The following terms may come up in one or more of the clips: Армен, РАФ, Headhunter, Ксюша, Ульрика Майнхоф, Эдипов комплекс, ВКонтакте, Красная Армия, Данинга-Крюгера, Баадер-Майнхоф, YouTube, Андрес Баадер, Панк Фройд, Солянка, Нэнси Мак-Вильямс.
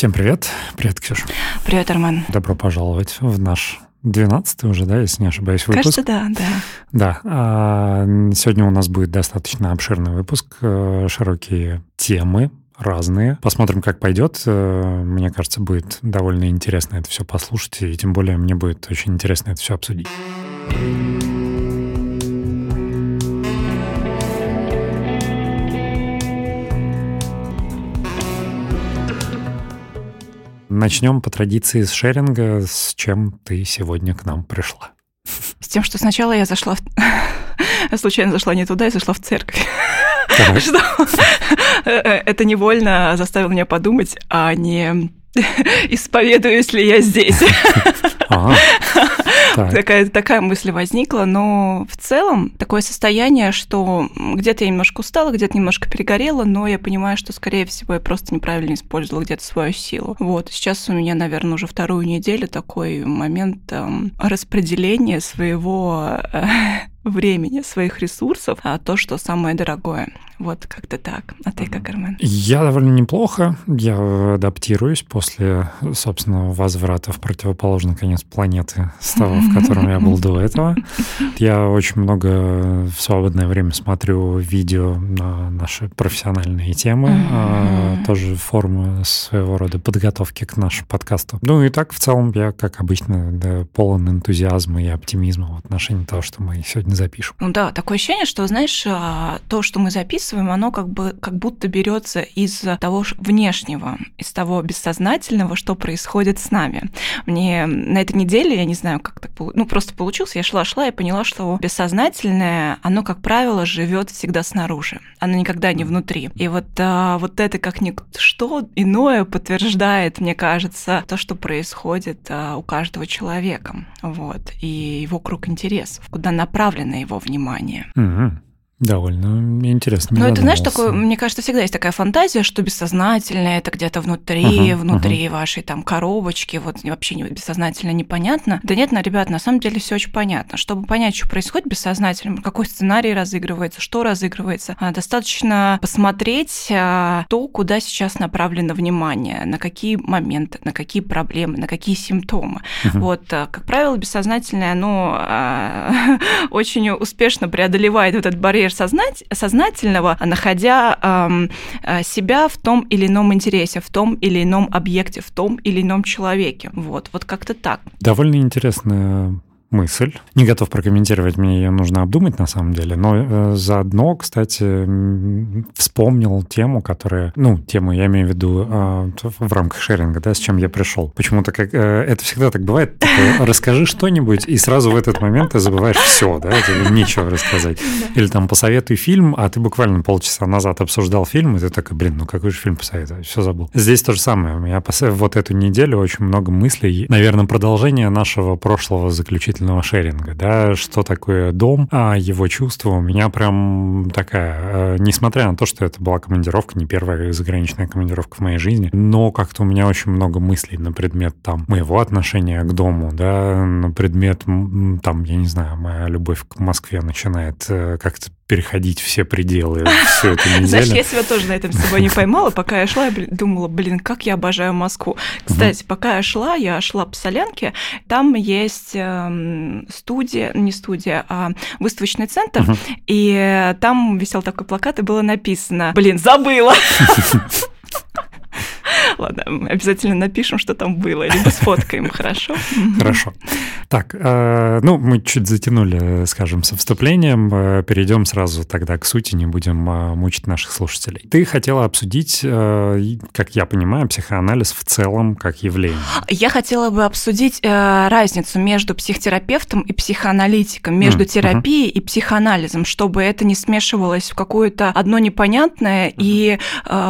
Всем привет. Привет, Ксюша. Привет, Армен. Добро пожаловать в наш 12-й уже, да, если не ошибаюсь, выпуск. Кажется, да. Сегодня у нас будет достаточно обширный выпуск, широкие темы, разные. Посмотрим, как пойдет. Мне кажется, будет довольно интересно это все послушать, и тем более мне будет очень интересно это все обсудить. Начнем по традиции с шеринга. С чем ты сегодня к нам пришла? С тем, что сначала я зашла... случайно зашла не туда и зашла в церковь. Что это невольно заставило меня подумать, а не исповедуюсь ли я здесь. Такая мысль возникла, но в целом такое состояние, что где-то я немножко устала, где-то немножко перегорела, но я понимаю, что, скорее всего, я просто неправильно использовала где-то свою силу. Вот, сейчас у меня, наверное, уже вторую неделю такой момент распределения своего времени, своих ресурсов, а то, что самое дорогое. Вот как-то так. А ты как, Армен? Я довольно неплохо. Я адаптируюсь после, собственно, возврата в противоположный конец планеты с того, в котором я был до этого. Я очень много в свободное время смотрю видео на наши профессиональные темы. Тоже формы своего рода подготовки к нашему подкасту. Ну и так, в целом, я, как обычно, полон энтузиазма и оптимизма в отношении того, что мы сегодня запишем. Ну да, такое ощущение, что, знаешь, то, что мы записываем, оно как будто берется из того внешнего, из того бессознательного, что происходит с нами. Мне на этой неделе, я не знаю, как так получилось, ну просто получилось, я шла и поняла, что бессознательное, оно, как правило, живет всегда снаружи, оно никогда не внутри. И вот это как ничто иное подтверждает, мне кажется, то, что происходит у каждого человека, вот, и его круг интересов, куда направлено его внимание. Довольно интересно. Ну, это, знаешь, такое, мне кажется, всегда есть такая фантазия, что бессознательное – это где-то внутри вашей там коробочки, вот вообще бессознательно непонятно. Да нет, ребят, на самом деле все очень понятно. Чтобы понять, что происходит бессознательно, какой сценарий разыгрывается, что разыгрывается, достаточно посмотреть то, куда сейчас направлено внимание, на какие моменты, на какие проблемы, на какие симптомы. Вот, как правило, бессознательное, оно очень успешно преодолевает вот этот барьер сознательного, находя себя в том или ином интересе, в том или ином объекте, в том или ином человеке. Вот как-то так. Довольно интересная мысль. Не готов прокомментировать, мне ее нужно обдумать на самом деле, но заодно, кстати, вспомнил тему, которая... Ну, тему, я имею в виду в рамках шеринга, да, с чем я пришел. Почему-то как это всегда так бывает. Такое, расскажи что-нибудь, и сразу в этот момент ты забываешь все, да, тебе нечего рассказать. Или там посоветуй фильм, а ты буквально полчаса назад обсуждал фильм, и ты такой, какой же фильм посоветовать? Все забыл. Здесь то же самое. Я вот эту неделю очень много мыслей. Наверное, продолжение нашего прошлого заключительного шеринга, да, что такое дом, а его чувство у меня прям такая, несмотря на то, что это была командировка, не первая заграничная командировка в моей жизни, но как-то у меня очень много мыслей на предмет там моего отношения к дому, да, на предмет там, я не знаю, моя любовь к Москве начинает как-то переходить все пределы всю эту неделю. Знаешь, я себя тоже на этом сегодня поймала. Пока я шла, я думала, как я обожаю Москву. Кстати, пока я шла по Солянке, там есть выставочный центр, и там висел такой плакат, и было написано забыла! Ладно, обязательно напишем, что там было, либо сфоткаем, хорошо? Хорошо. Так, мы чуть затянули, скажем, со вступлением. Перейдем сразу тогда к сути, не будем мучить наших слушателей. Ты хотела обсудить, как я понимаю, психоанализ в целом как явление. Я хотела бы обсудить разницу между психотерапевтом и психоаналитиком, между терапией и психоанализом, чтобы это не смешивалось в какое-то одно непонятное, и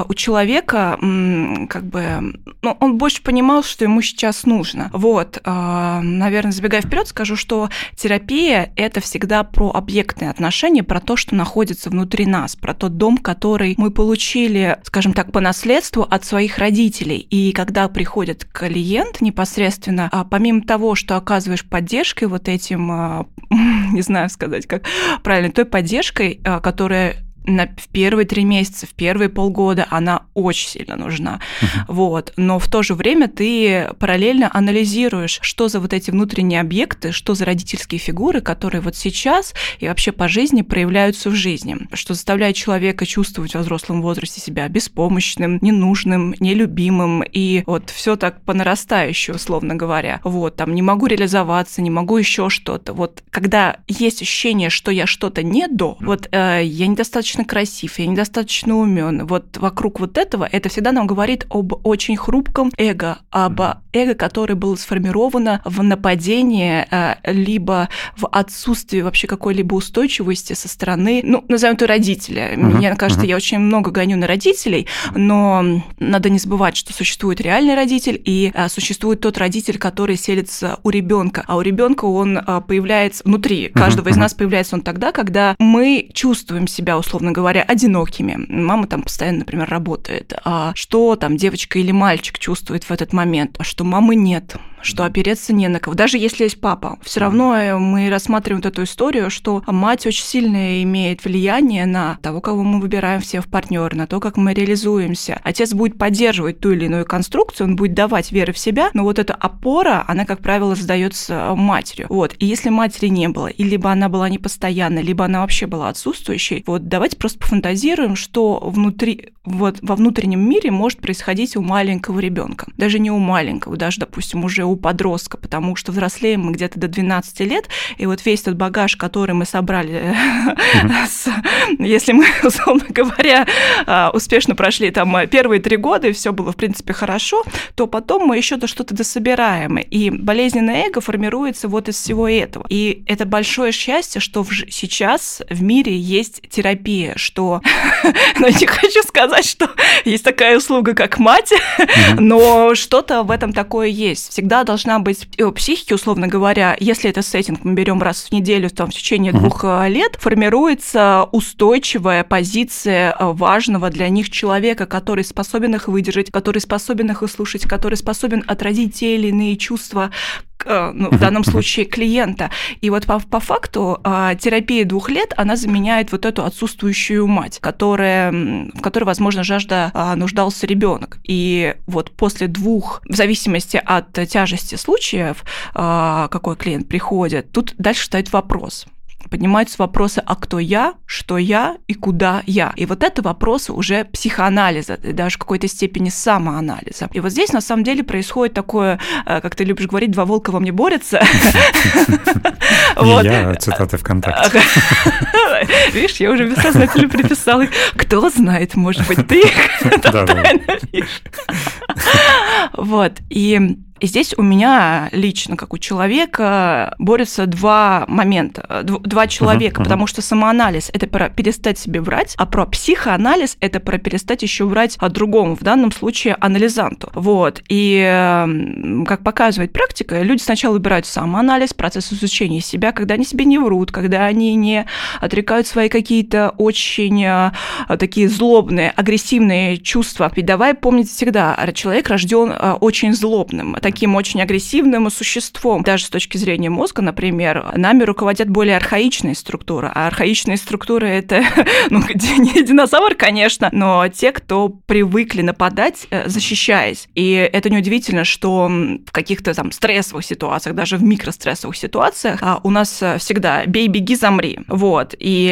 у человека... он больше понимал, что ему сейчас нужно. Вот, наверное, забегая вперед, скажу, что терапия – это всегда про объектные отношения, про то, что находится внутри нас, про тот дом, который мы получили, скажем так, по наследству от своих родителей. И когда приходит клиент непосредственно, помимо того, что оказываешь поддержкой вот этим, не знаю сказать, как правильно, той поддержкой, которая в первые 3 месяца, в первые полгода она очень сильно нужна. Вот. Но в то же время ты параллельно анализируешь, что за вот эти внутренние объекты, что за родительские фигуры, которые вот сейчас и вообще по жизни проявляются в жизни, что заставляет человека чувствовать во взрослом возрасте себя беспомощным, ненужным, нелюбимым, и вот все так по нарастающей, условно говоря. Вот, там, не могу реализоваться, не могу еще что-то. Вот, когда есть ощущение, что я что-то не до, вот я недостаточно красив, я недостаточно умен, вот вокруг вот этого, это всегда нам говорит об очень хрупком эго, об эго, которое было сформировано в нападении, либо в отсутствии вообще какой-либо устойчивости со стороны, ну, назовем то родителя. Мне кажется, я очень много гоню на родителей, но надо не забывать, что существует реальный родитель и существует тот родитель, который селится у ребенка, а у ребенка он появляется внутри. Каждого из нас появляется он тогда, когда мы чувствуем себя, условно говоря, одинокими. Мама там постоянно, например, работает. А что там девочка или мальчик чувствует в этот момент? Что мамы нет, что опереться не на кого. Даже если есть папа, все равно мы рассматриваем вот эту историю, что мать очень сильно имеет влияние на того, кого мы выбираем все в партнёра, на то, как мы реализуемся. Отец будет поддерживать ту или иную конструкцию, он будет давать веры в себя, но вот эта опора, она, как правило, сдаётся матерью. Вот. И если матери не было, и либо она была непостоянной, либо она вообще была отсутствующей, вот давайте просто пофантазируем, что внутри, вот, во внутреннем мире может происходить у маленького ребенка. Даже не у маленького, даже, допустим, уже у подростка, потому что взрослеем мы где-то до 12 лет, и вот весь тот багаж, который мы собрали, если мы, условно говоря, успешно прошли там первые 3 года, и все было, в принципе, хорошо, то потом мы еще что-то дособираем, и болезненное эго формируется вот из всего этого. И это большое счастье, что сейчас в мире есть терапия, что... Но не хочу сказать, что есть такая услуга, как мать, но что-то в этом такое есть. Всегда должна быть психики, условно говоря, если это сеттинг, мы берем раз в неделю, там, в течение 2 лет, формируется устойчивая позиция важного для них человека, который способен их выдержать, который способен их услышать, который способен отразить те или иные чувства, ну, в данном случае клиента. И вот по факту терапия 2 лет, она заменяет вот эту отсутствующую мать, в которой, возможно, нуждался ребенок. И вот после 2, в зависимости от тяжести случаев, какой клиент приходит, тут дальше стоит вопрос. Поднимаются вопросы, а кто я, что я и куда я. И вот это вопросы уже психоанализа, даже в какой-то степени самоанализа. И вот здесь, на самом деле, происходит такое, как ты любишь говорить, 2 волка во мне борются. Я цитаты ВКонтакте. Видишь, я уже бессознательно приписала их. Кто знает, может быть, ты их тайно видишь. Вот, и здесь у меня лично, как у человека, борются 2 момента, 2 человека, потому что самоанализ – это про перестать себе врать, а про психоанализ – это про перестать еще врать другому, в данном случае анализанту. Вот. И, как показывает практика, люди сначала выбирают самоанализ, процесс изучения себя, когда они себе не врут, когда они не отрекают свои какие-то очень такие злобные, агрессивные чувства. Ведь давай помнить всегда, человек рожден очень злобным, таким очень агрессивным существом. Даже с точки зрения мозга, например, нами руководят более архаичные структуры. А архаичные структуры — это, ну, не динозавр, конечно, но те, кто привыкли нападать, защищаясь. И это неудивительно, что в каких-то там стрессовых ситуациях, даже в микрострессовых ситуациях, у нас всегда «бей, беги, замри». Вот. И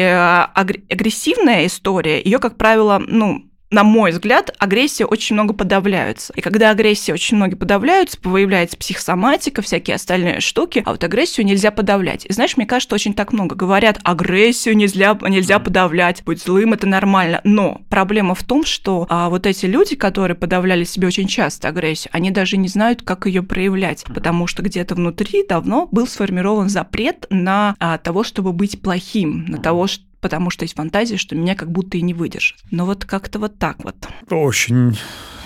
агрессивная история, ее, как правило, ну, на мой взгляд, агрессия очень много подавляется. И когда агрессия очень много подавляется, появляется психосоматика, всякие остальные штуки, а вот агрессию нельзя подавлять. И знаешь, мне кажется, очень так много говорят, агрессию нельзя подавлять, быть злым, это нормально. Но проблема в том, что вот эти люди, которые подавляли себе очень часто агрессию, они даже не знают, как ее проявлять, потому что где-то внутри давно был сформирован запрет на того, чтобы быть плохим, на того, что потому что есть фантазия, что меня как будто и не выдержит. Но вот как-то вот так вот. Очень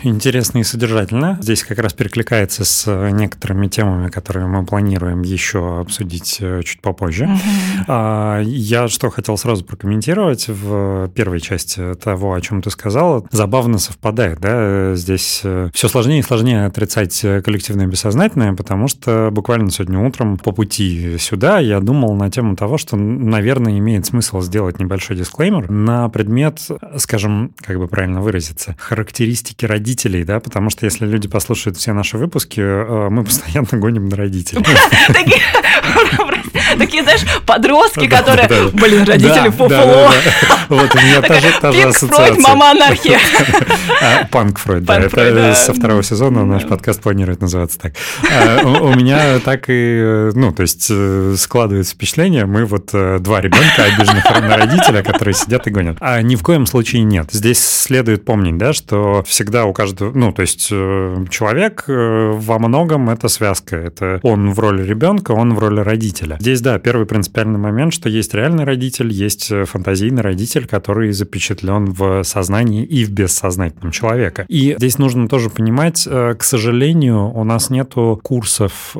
интересно и содержательно. Здесь как раз перекликается с некоторыми темами, которые мы планируем еще обсудить чуть попозже. Mm-hmm. Я что хотел сразу прокомментировать в первой части того, о чем ты сказала. Забавно совпадает, да? Здесь все сложнее и сложнее отрицать коллективное бессознательное, потому что буквально сегодня утром по пути сюда я думал на тему того, что, наверное, имеет смысл сделать небольшой дисклеймер на предмет, скажем, как бы правильно выразиться, характеристики родителей, да, потому что если люди послушают все наши выпуски, мы постоянно гоним на родителей. Такие, знаешь, подростки, которые, блин, родители фуфло. Вот у меня та же ассоциация. Панк Фройд, мама анархия. Панк Фройд, да. Это со второго сезона наш подкаст планирует называться так. У меня так и, ну, то есть складывается впечатление, мы вот два ребенка, обиженных на родителя, которые сидят и гонят. А ни в коем случае нет. Здесь следует помнить, да, что всегда у каждого, ну, то есть человек во многом это связка. Это он в роли ребенка, он в роли родителя. Здесь, да, первый принципиальный момент, что есть реальный родитель, есть фантазийный родитель, который запечатлен в сознании и в бессознательном человека. И здесь нужно тоже понимать, к сожалению, у нас нету курсов,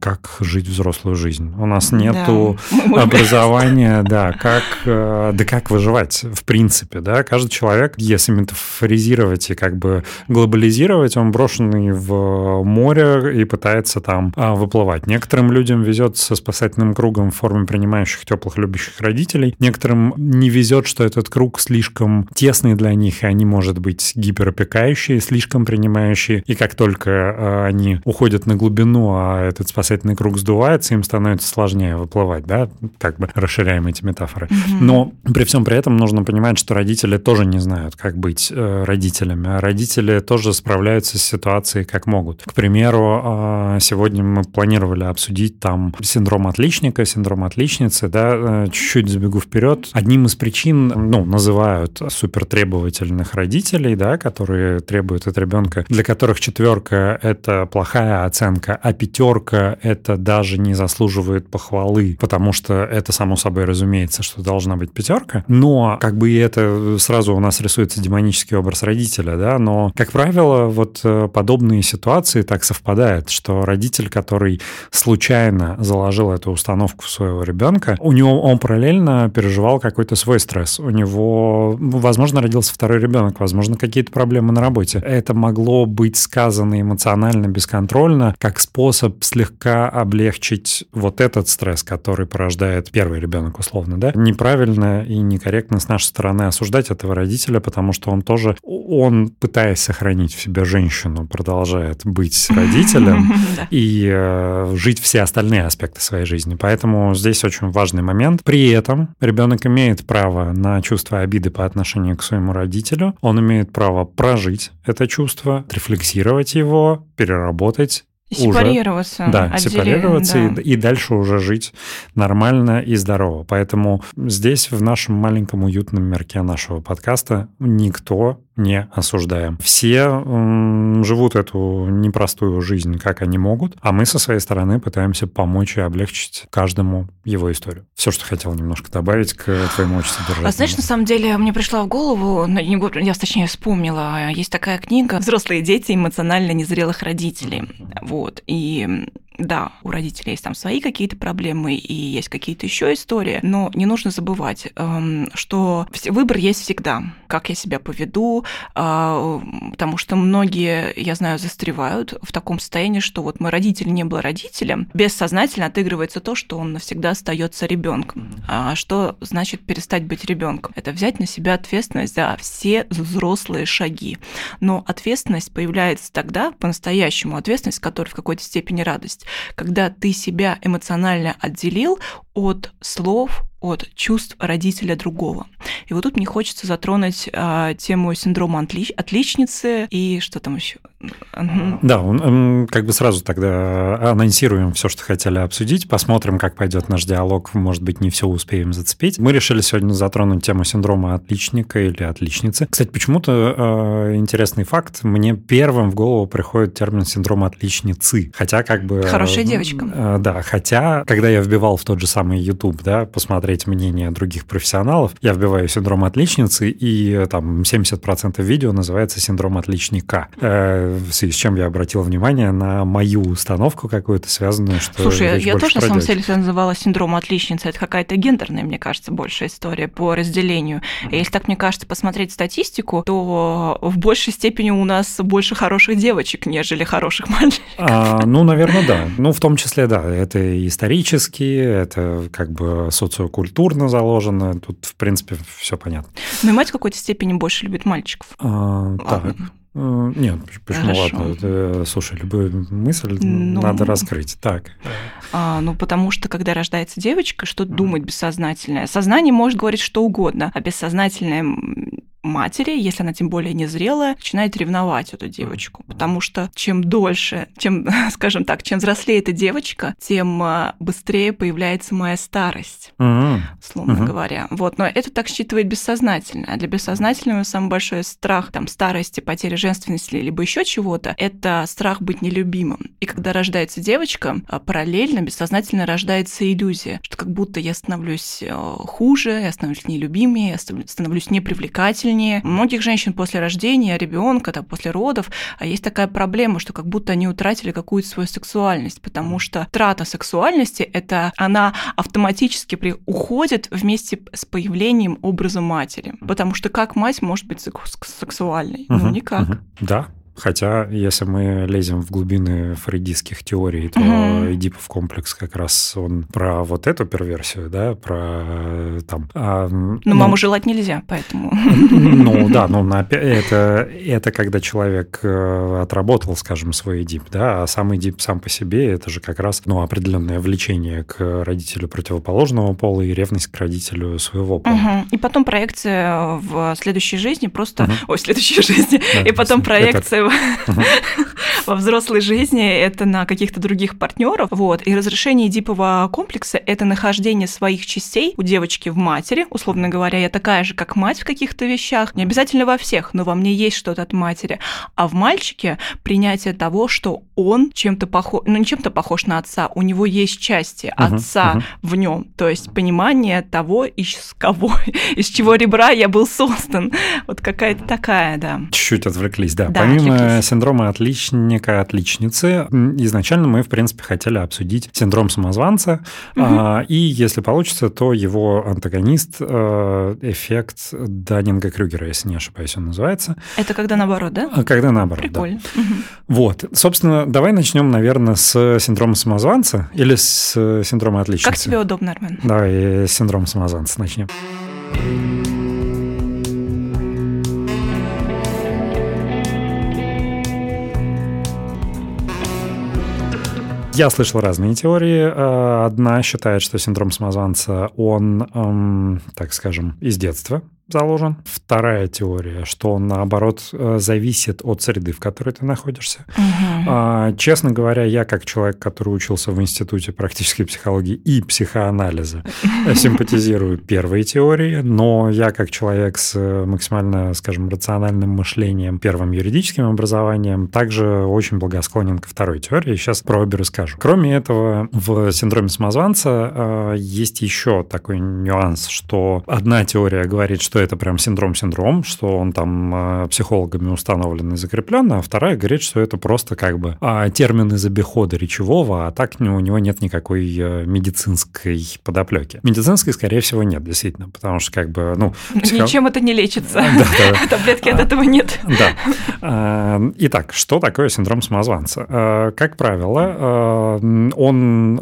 как жить взрослую жизнь. У нас нету образования, да, как выживать, в принципе, да. Каждый человек, если метафоризировать и как бы глобализировать, он брошенный в море и пытается там выплывать. Некоторым людям везет со спасательным кругом в форме принимающих, теплых, любящих родителей. Некоторым не везет, что этот круг слишком тесный для них, и они, может быть, гиперопекающие, слишком принимающие. И как только они уходят на глубину, а этот спасательный круг сдувается, им становится сложнее выплывать, да, как бы расширяем эти метафоры. Mm-hmm. Но при всем при этом нужно понимать, что родители тоже не знают, как быть родителями, а родители тоже справляются с ситуацией как могут. К примеру, сегодня мы планировали обсудить там синдром отличника, синдром отличницы, да, чуть-чуть забегу вперед. Одним из причин, ну, называют супертребовательных родителей, да, которые требуют от ребенка, для которых 4 это плохая оценка, а 5 это даже не заслуживает похвалы, потому что это само собой разумеется, что должна быть 5. Но как бы и это сразу у нас рисуется демонический образ родителя, да, но, как правило, вот подобные ситуации так совпадают, что родитель, который случайно заложил эту установку в своего ребенка, у него он параллельно переживал какой-то свой стресс. У него, возможно, родился второй ребенок, возможно, какие-то проблемы на работе. Это могло быть сказано эмоционально, бесконтрольно, как способ слегка облегчить вот этот стресс, который порождает первый ребенок, условно, да. Неправильно и некорректно с нашей стороны осуждать этого родителя, потому что он тоже, он, пытаясь сохранить в себе женщину, продолжает быть родителем и жить все остальные аспекты своей жизни. Поэтому здесь очень важный момент. При этом ребенок имеет право на чувство обиды по отношению к своему родителю. Он имеет право прожить это чувство, рефлексировать его, переработать. Сепарироваться. Да, отделение, сепарироваться, да. И дальше уже жить нормально и здорово. Поэтому здесь, в нашем маленьком уютном мирке нашего подкаста, никто не осуждаем. Все живут эту непростую жизнь, как они могут, а мы со своей стороны пытаемся помочь и облегчить каждому его историю. Все, что хотел немножко добавить к твоему очень содержательному. А знаешь, на самом деле, мне пришла в голову, я, точнее, вспомнила, есть такая книга «Взрослые дети эмоционально незрелых родителей». Вот, и... Да, у родителей есть там свои какие-то проблемы и есть какие-то еще истории, но не нужно забывать, что выбор есть всегда, как я себя поведу, потому что многие, я знаю, застревают в таком состоянии, что вот мой родитель не был родителем, бессознательно отыгрывается то, что он навсегда остается ребенком. А что значит перестать быть ребенком? Это взять на себя ответственность за все взрослые шаги. Но ответственность появляется тогда, по-настоящему ответственность, которая в какой-то степени радость. Когда ты себя эмоционально отделил от слов, от чувств родителя другого. И вот тут мне хочется затронуть тему синдрома отличницы и что там еще. Да, как бы сразу тогда анонсируем все, что хотели обсудить, посмотрим, как пойдет наш диалог, может быть, не все успеем зацепить. Мы решили сегодня затронуть тему синдрома отличника или отличницы. Кстати, почему-то интересный факт, мне первым в голову приходит термин синдром отличницы, хотя как бы... Хорошая девочка. Да, хотя, когда я вбивал в тот же самый YouTube, да, посмотреть посмотреть мнение других профессионалов. Я вбиваю синдром отличницы, и там 70% видео называется «Синдром отличника». В связи с чем я обратил внимание на мою установку какую-то, связанную, что... Слушай, я тоже, на самом деле, это называла «Синдром отличницы». Это какая-то гендерная, мне кажется, большая история по разделению. И если так, мне кажется, посмотреть статистику, то в большей степени у нас больше хороших девочек, нежели хороших мальчиков. Ну, наверное, да. Ну, в том числе, да. Это исторически, это как бы социокультурно заложено. Тут, в принципе, все понятно. Ну, и мать в какой-то степени больше любит мальчиков. Так. Нет, почему? Хорошо. Ладно? Слушай, любую мысль надо раскрыть. Так. Потому что, когда рождается девочка, что думает бессознательное? Сознание может говорить что угодно, а бессознательное матери, если она тем более незрелая, начинает ревновать эту девочку. Потому что чем дольше, чем взрослее эта девочка, тем быстрее появляется моя старость, условно говоря. Вот. Но это так считывает бессознательно. А для бессознательного самый большой страх старости, потери женственности, либо еще чего-то, это страх быть нелюбимым. И когда рождается девочка, параллельно, бессознательно рождается иллюзия, что как будто я становлюсь хуже, я становлюсь нелюбимее, я становлюсь непривлекательной. Многих женщин после рождения, ребенка, после родов, есть такая проблема, что как будто они утратили какую-то свою сексуальность, потому что трата сексуальности, она автоматически уходит вместе с появлением образа матери. Потому что как мать может быть сексуальной? Никак. Да. Хотя, если мы лезем в глубины фрейдистских теорий, то Эдипов комплекс как раз он про вот эту перверсию, да, про там... маму желать нельзя, поэтому... это когда человек отработал, скажем, свой Эдип, да, а сам Эдип сам по себе, это же как раз, определенное влечение к родителю противоположного пола и ревность к родителю своего пола. И потом проекция в следующей жизни просто... Ой, в следующей жизни. Да, и потом проекция во взрослой жизни, это на каких-то других партнеров. Вот. И разрешение эдипового комплекса – это нахождение своих частей у девочки в матери. Условно говоря, я такая же, как мать в каких-то вещах. Не обязательно во всех, но во мне есть что-то от матери. А в мальчике принятие того, что он чем-то похож, не чем-то похож на отца, у него есть части отца в нем. То есть понимание того, из чего ребра я был создан. Вот какая-то такая, да. Чуть-чуть отвлеклись, да. Помимо синдрома отличника, отличницы, изначально мы, в принципе, хотели обсудить синдром самозванца, и, если получится, то его антагонист, эффект Данинга-Крюгера, если не ошибаюсь, он называется. Это когда наоборот, да? Когда наоборот, прикольно. Да. Вот. Собственно, давай начнем, наверное, с синдрома самозванца или с синдрома отличницы. Как тебе удобно, Армен? Давай с синдрома самозванца начнем. Я слышал разные теории. Одна считает, что синдром самозванца, он, так скажем, из детства заложен. Вторая теория, что он, наоборот, зависит от среды, в которой ты находишься. Честно говоря, я как человек, который учился в Институте практической психологии и психоанализа, симпатизирую первой теории, но я как человек с максимально, скажем, рациональным мышлением, первым юридическим образованием, также очень благосклонен ко второй теории. Сейчас про обе расскажу. Кроме этого, в синдроме самозванца есть еще такой нюанс, что одна теория говорит, что это прям синдром-синдром, что он там психологами установлен и закреплен, а вторая говорит, что это просто как бы термин из обихода речевого, а так у него нет никакой медицинской подоплеки. Медицинской, скорее всего, нет, действительно, потому что как бы, ничем это не лечится. Таблетки от этого нет. Да. Итак, что такое синдром самозванца? Как правило, он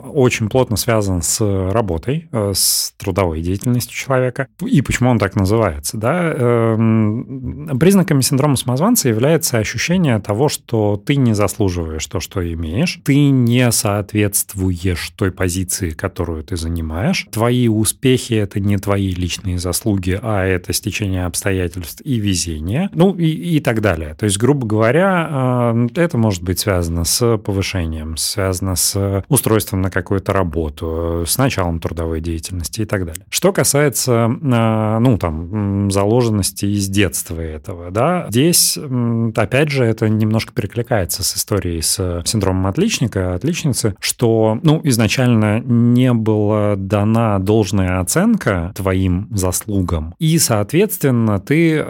очень плотно связан с работой, с трудовой деятельностью человека. И почему он так называется, да? Признаками синдрома самозванца является ощущение того, что ты не заслуживаешь то, что имеешь, ты не соответствуешь той позиции, которую ты занимаешь, твои успехи – это не твои личные заслуги, а это стечение обстоятельств и везение, и так далее. То есть, грубо говоря, это может быть связано с повышением, связано с устройством на какую-то работу, с началом трудовой деятельности и так далее. Что касается заложенности из детства этого, да. Здесь, опять же, это немножко перекликается с историей с синдромом отличника, отличницы, что, ну, изначально не была дана должная оценка твоим заслугам, и, соответственно, ты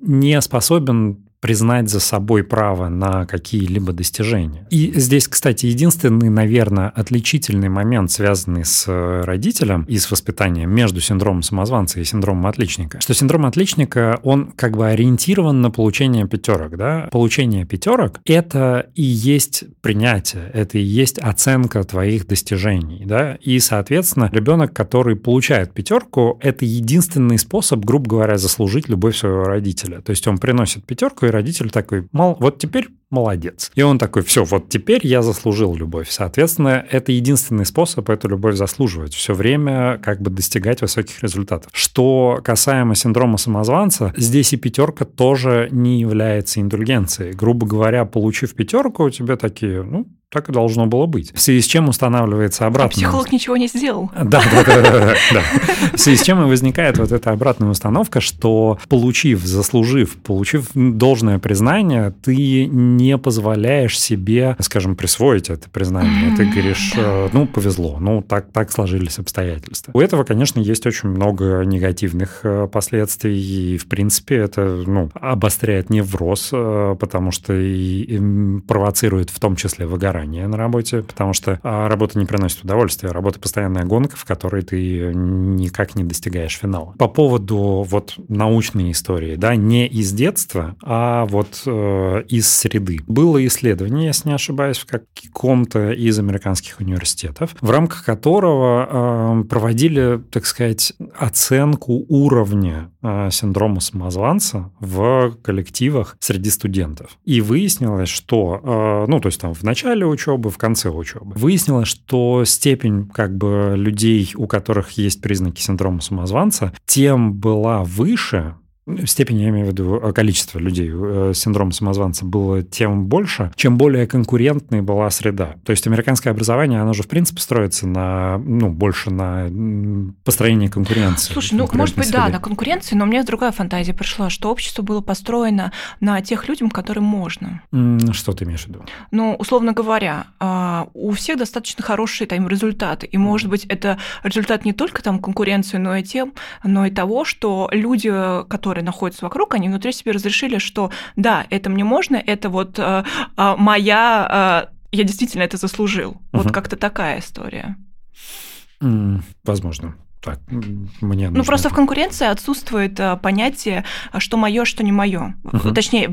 не способен признать за собой право на какие-либо достижения. И здесь, кстати, единственный, наверное, отличительный момент, связанный с родителем и с воспитанием между синдромом самозванца и синдромом отличника, что синдром отличника, он как бы ориентирован на получение пятерок, да? Получение пятерок — это и есть принятие, это и есть оценка твоих достижений, да? И, соответственно, ребенок, который получает пятерку, это единственный способ, грубо говоря, заслужить любовь своего родителя. То есть он приносит пятерку, и родитель такой: вот теперь молодец. И он такой: все, вот теперь я заслужил любовь. Соответственно, это единственный способ эту любовь заслуживать. Все время как бы достигать высоких результатов. Что касаемо синдрома самозванца, здесь и пятерка тоже не является индульгенцией. Грубо говоря, получив пятерку, у тебя такие: так и должно было быть. В связи с чем устанавливается обратное... А психолог ничего не сделал. Да. В связи с чем и возникает вот эта обратная установка, что получив, заслужив, получив должное признание, ты не позволяешь себе, скажем, присвоить это признание. Ты говоришь: повезло, так сложились обстоятельства. У этого, конечно, есть очень много негативных последствий, и, в принципе, это обостряет невроз, потому что и провоцирует в том числе выгорание на работе, потому что работа не приносит удовольствия, работа — постоянная гонка, в которой ты никак не достигаешь финала. По поводу научной истории, да, не из детства, а из среды. Было исследование, если не ошибаюсь, в каком-то из американских университетов, в рамках которого проводили, так сказать, оценку уровня синдрома самозванца в коллективах среди студентов. И выяснилось, что, в начале учебы, в конце учебы. Выяснилось, что степень людей, у которых есть признаки синдрома самозванца, тем была выше. Степень, я имею в виду, количество людей с синдромом самозванца было тем больше, чем более конкурентной была среда. То есть американское образование, оно же, в принципе, строится больше на построении конкуренции. Слушай, может быть, среды. Да, на конкуренции, но мне другая фантазия пришла, что общество было построено на тех людям, которым можно. Что ты имеешь в виду? Условно говоря, у всех достаточно хорошие результаты, и, может быть, это результат не только конкуренции, но и того, что люди, которые находятся вокруг, они внутри себе разрешили, что да, это мне можно, это я действительно это заслужил. Uh-huh. Вот как-то такая история. Возможно. Так, мне нужно. Просто в конкуренции отсутствует понятие, что мое, что не мое. Uh-huh. Точнее,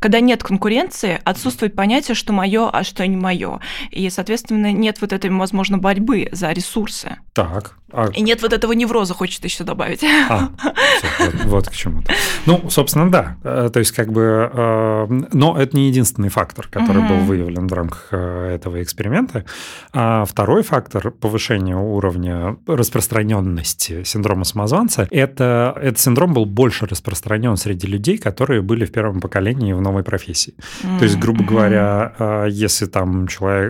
когда нет конкуренции, отсутствует понятие, что мое, а что не мое. И, соответственно, нет этой, возможно, борьбы за ресурсы. Так. И нет этого невроза, хочешь ты еще добавить. К чему-то. Собственно, да. То есть, но это не единственный фактор, который был выявлен в рамках этого эксперимента. А второй фактор повышения уровня распространенности синдрома самозванца — этот синдром был больше распространен среди людей, которые были в первом поколении в новой профессии. То есть, грубо говоря, если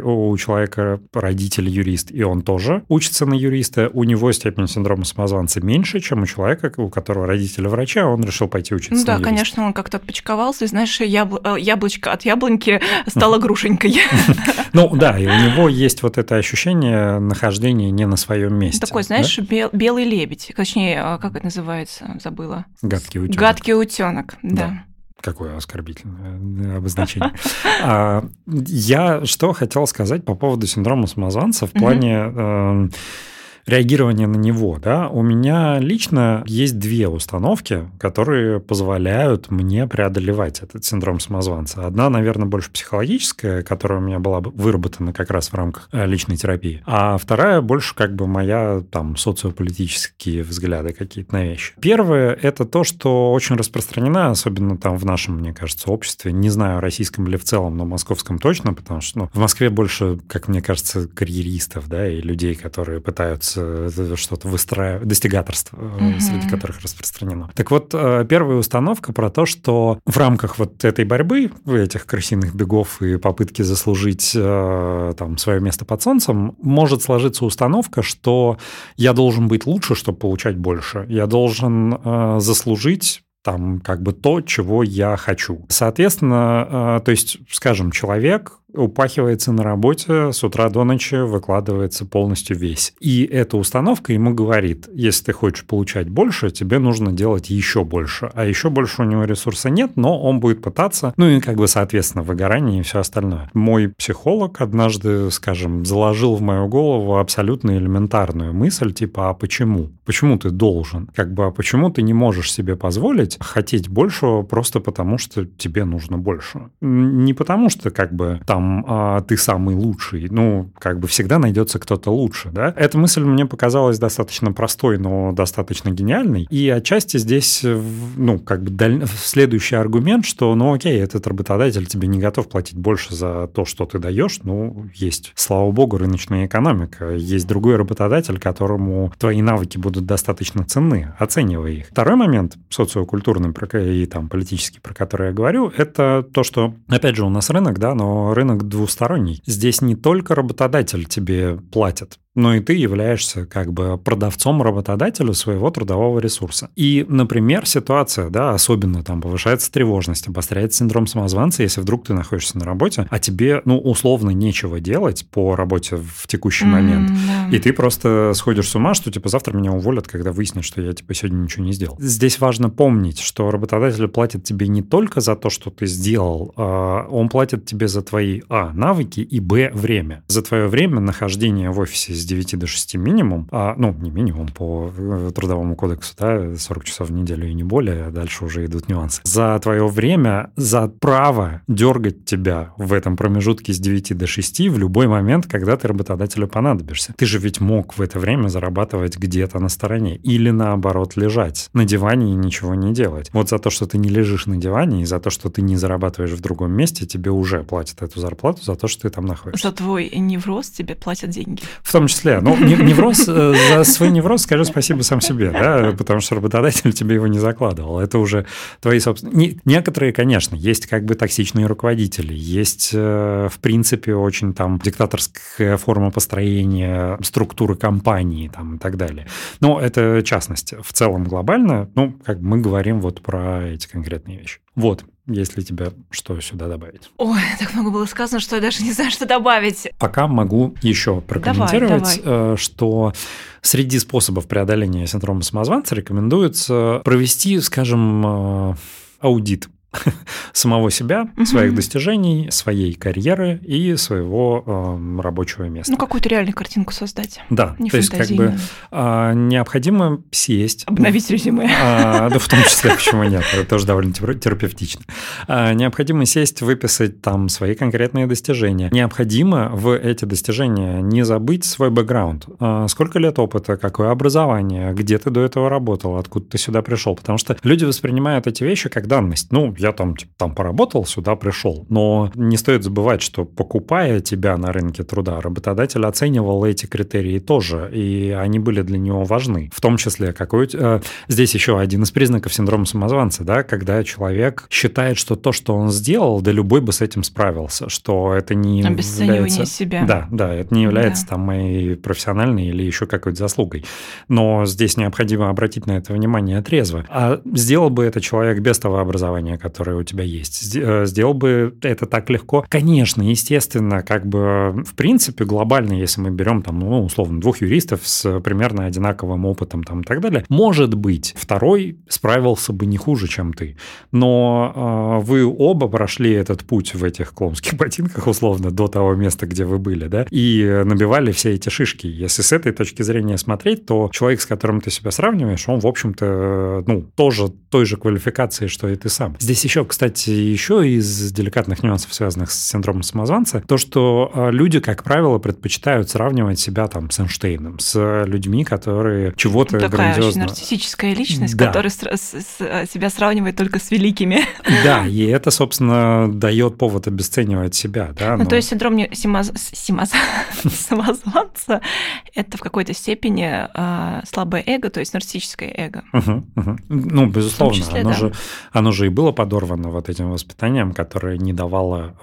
у человека родитель юрист, и он тоже учится на юриста, у него степень синдрома самозванца меньше, чем у человека, у которого родители врача, он решил пойти учиться на юриста. Конечно, он как-то отпочковался, и, знаешь, яблочко от яблоньки стало грушенькой. И у него есть это ощущение нахождения не на своем месте. Такой, белый лебедь, точнее, как это называется, забыла. Гадкий утенок. Гадкий утенок, да. Какое оскорбительное обозначение. Я что хотел сказать по поводу синдрома самозванца в плане реагирование на него, да, у меня лично есть две установки, которые позволяют мне преодолевать этот синдром самозванца. Одна, наверное, больше психологическая, которая у меня была выработана как раз в рамках личной терапии, а вторая больше моя социополитические взгляды какие-то на вещи. Первое – это то, что очень распространено, особенно в нашем, мне кажется, обществе, не знаю, российском ли в целом, но московском точно, потому что в Москве больше, как мне кажется, карьеристов, да, и людей, которые пытаются что-то выстраивать, достигаторство, среди которых распространено. Так вот, первая установка про то, что в рамках вот этой борьбы, этих крысиных бегов и попытки заслужить там свое место под солнцем, может сложиться установка, что я должен быть лучше, чтобы получать больше. Я должен заслужить там как бы то, чего я хочу. Соответственно, то есть, скажем, человек упахивается на работе, с утра до ночи выкладывается полностью весь. И эта установка ему говорит, если ты хочешь получать больше, тебе нужно делать еще больше. А еще больше у него ресурса нет, но он будет пытаться, ну и как бы, соответственно, выгорание и все остальное. Мой психолог однажды, скажем, заложил в мою голову абсолютно элементарную мысль, типа, а почему? Почему ты должен? Как бы, а почему ты не можешь себе позволить хотеть большего просто потому, что тебе нужно больше? Не потому, что как бы там ты самый лучший, ну, как бы всегда найдется кто-то лучше, да? Эта мысль мне показалась достаточно простой, но достаточно гениальной, и отчасти здесь, ну, как бы следующий аргумент, что, ну, окей, этот работодатель тебе не готов платить больше за то, что ты даешь, ну, есть, слава богу, рыночная экономика, есть другой работодатель, которому твои навыки будут достаточно ценны, оценивай их. Второй момент, социокультурный и там политический, про который я говорю, это то, что, опять же, у нас рынок, да, но рынок двусторонний. Здесь не только работодатель тебе платит, но и ты являешься как бы продавцом работодателю своего трудового ресурса. И, например, ситуация, да, особенно там повышается тревожность, обостряется синдром самозванца, если вдруг ты находишься на работе, а тебе, ну, условно нечего делать по работе в текущий момент. Да. И ты просто сходишь с ума, что, типа, завтра меня уволят, когда выяснят, что я, типа, сегодня ничего не сделал. Здесь важно помнить, что работодатель платит тебе не только за то, что ты сделал, он платит тебе за твои, навыки, и, время. За твое время нахождения в офисе с 9 до 6 минимум, ну, не минимум, по трудовому кодексу, да, 40 часов в неделю и не более, а дальше уже идут нюансы. За твое время, за право дергать тебя в этом промежутке с 9 до 6 в любой момент, когда ты работодателю понадобишься. Ты же ведь мог в это время зарабатывать где-то на стороне или, наоборот, лежать на диване и ничего не делать. Вот за то, что ты не лежишь на диване и за то, что ты не зарабатываешь в другом месте, тебе уже платят эту зарплату за то, что ты там находишься. За твой невроз тебе платят деньги. В том числе. Ну, невроз, за свой невроз скажи спасибо сам себе, да, потому что работодатель тебе его не закладывал. Это уже твои собственные... Некоторые, конечно, есть как бы токсичные руководители, есть, в принципе, очень там диктаторская форма построения структуры компании там и так далее. Но это частности. В целом глобально, ну, как мы говорим вот про эти конкретные вещи. Вот. Если тебе что сюда добавить? Ой, так много было сказано, что я даже не знаю, что добавить. Пока могу еще прокомментировать, давай. Что среди способов преодоления синдрома самозванца рекомендуется провести, скажем, аудит самого себя, своих достижений, своей карьеры и своего рабочего места. Ну, какую-то реальную картинку создать. Да, не то есть как бы необходимо съесть. Обновить резюме. Да, в том числе, почему нет, это тоже довольно терапевтично. Необходимо сесть, выписать там свои конкретные достижения. Необходимо в эти достижения не забыть свой бэкграунд. Сколько лет опыта, какое образование, где ты до этого работал, откуда ты сюда пришел. Потому что люди воспринимают эти вещи как данность. Ну, я там, типа, там поработал, сюда пришел. Но не стоит забывать, что, покупая тебя на рынке труда, работодатель оценивал эти критерии тоже, и они были для него важны. В том числе, здесь еще один из признаков синдрома самозванца, да, когда человек считает, что то, что он сделал, да любой бы с этим справился, что это не является... себя. Да, это не является там моей профессиональной или еще какой-то заслугой. Но здесь необходимо обратить на это внимание трезво. А сделал бы это человек без того образования, которые у тебя есть, сделал бы это так легко? Конечно, естественно, как бы в принципе глобально, если мы берем там, ну, условно, двух юристов с примерно одинаковым опытом там и так далее, может быть, второй справился бы не хуже, чем ты, но вы оба прошли этот путь в этих клоунских ботинках, условно, до того места, где вы были, да, и набивали все эти шишки. Если с этой точки зрения смотреть, то человек, с которым ты себя сравниваешь, он, в общем-то, ну, тоже той же квалификации, что и ты сам. Здесь здесь еще, кстати, еще из деликатных нюансов, связанных с синдромом самозванца, то, что люди, как правило, предпочитают сравнивать себя там с Эйнштейном, с людьми, которые чего-то грандиозного... Такая очень нарциссическая личность, да, которая себя сравнивает только с великими. Да, и это, собственно, дает повод обесценивать себя. Да, но... Ну, то есть синдром самозванца – это в какой-то степени слабое эго, то есть нарциссическое эго. Ну, безусловно, оно же и было подорвано вот этим воспитанием, которое не давало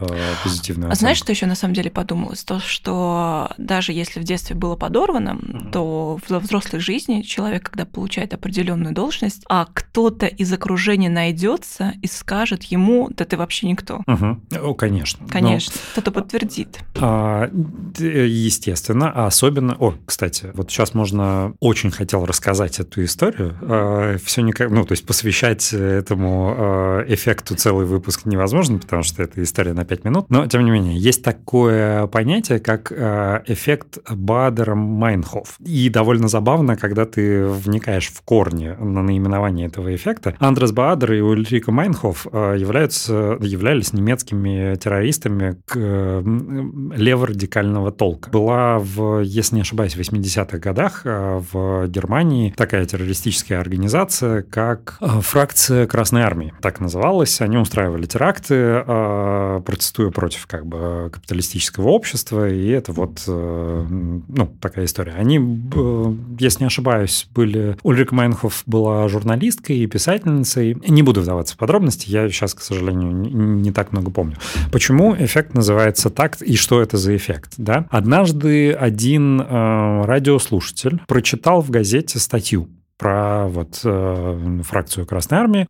позитивного. А знаешь, что еще на самом деле подумалось? То, что даже если в детстве было подорвано, то во взрослой жизни человек, когда получает определенную должность, а кто-то из окружения найдется и скажет ему: да ты вообще никто. О, конечно. Конечно. Но... кто-то подтвердит. Естественно, а особенно... О, кстати, вот сейчас можно... Очень хотел рассказать эту историю. Все никак... Ну, то есть посвящать этому эффекту целый выпуск невозможно, потому что это история на 5 минут. Но, тем не менее, есть такое понятие, как эффект Баадер-Майнхоф. И довольно забавно, когда ты вникаешь в корни на наименование этого эффекта. Андрес Баадер и Ульрика Майнхоф являлись немецкими террористами леворадикального толка. Была, если не ошибаюсь, в 80-х годах в Германии такая террористическая организация, как фракция Красной Армии. Так называлась. Они устраивали теракты, протестуя против как бы капиталистического общества, и это вот такая история. Они, если не ошибаюсь, были... Ульрика Майнхоф была журналисткой и писательницей. Не буду вдаваться в подробности, я сейчас, к сожалению, не так много помню. Почему эффект называется так и что это за эффект? Да? Однажды один радиослушатель прочитал в газете статью про вот фракцию Красной Армии,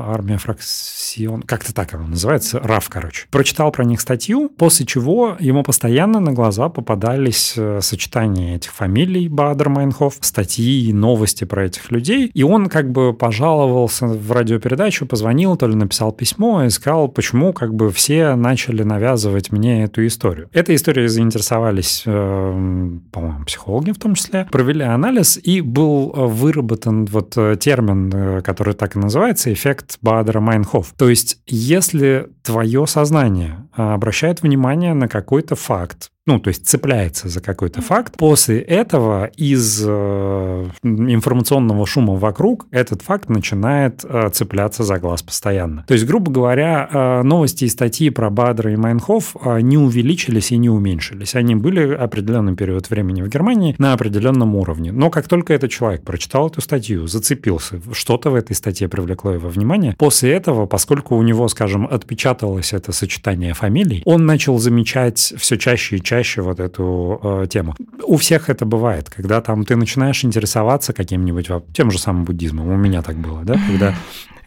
армия фракцион... Как-то так она называется, РАФ, короче. Прочитал про них статью, после чего ему постоянно на глаза попадались сочетания этих фамилий Баадер-Майнхоф, статьи и новости про этих людей. И он как бы пожаловался в радиопередачу, позвонил, то ли написал письмо и сказал, почему как бы все начали навязывать мне эту историю. Этой историей заинтересовались, по-моему, психологи в том числе, провели анализ, и был выработан вот термин, который так и называется, эффект Баадера-Майнхоф. То есть, если твое сознание обращает внимание на какой-то факт, ну, то есть цепляется за какой-то факт, после этого из информационного шума вокруг этот факт начинает цепляться за глаз постоянно. То есть, грубо говоря, новости и статьи про Баадера и Майнхоф не увеличились и не уменьшились. Они были определенный период времени в Германии на определенном уровне. Но как только этот человек прочитал эту статью, зацепился, что-то в этой статье привлекло его внимание, после этого, поскольку у него, скажем, отпечаталось это сочетание фамилий, он начал замечать все чаще и чаще вот эту тему. У всех это бывает, когда там ты начинаешь интересоваться каким-нибудь тем же самым буддизмом. У меня так было, да, когда...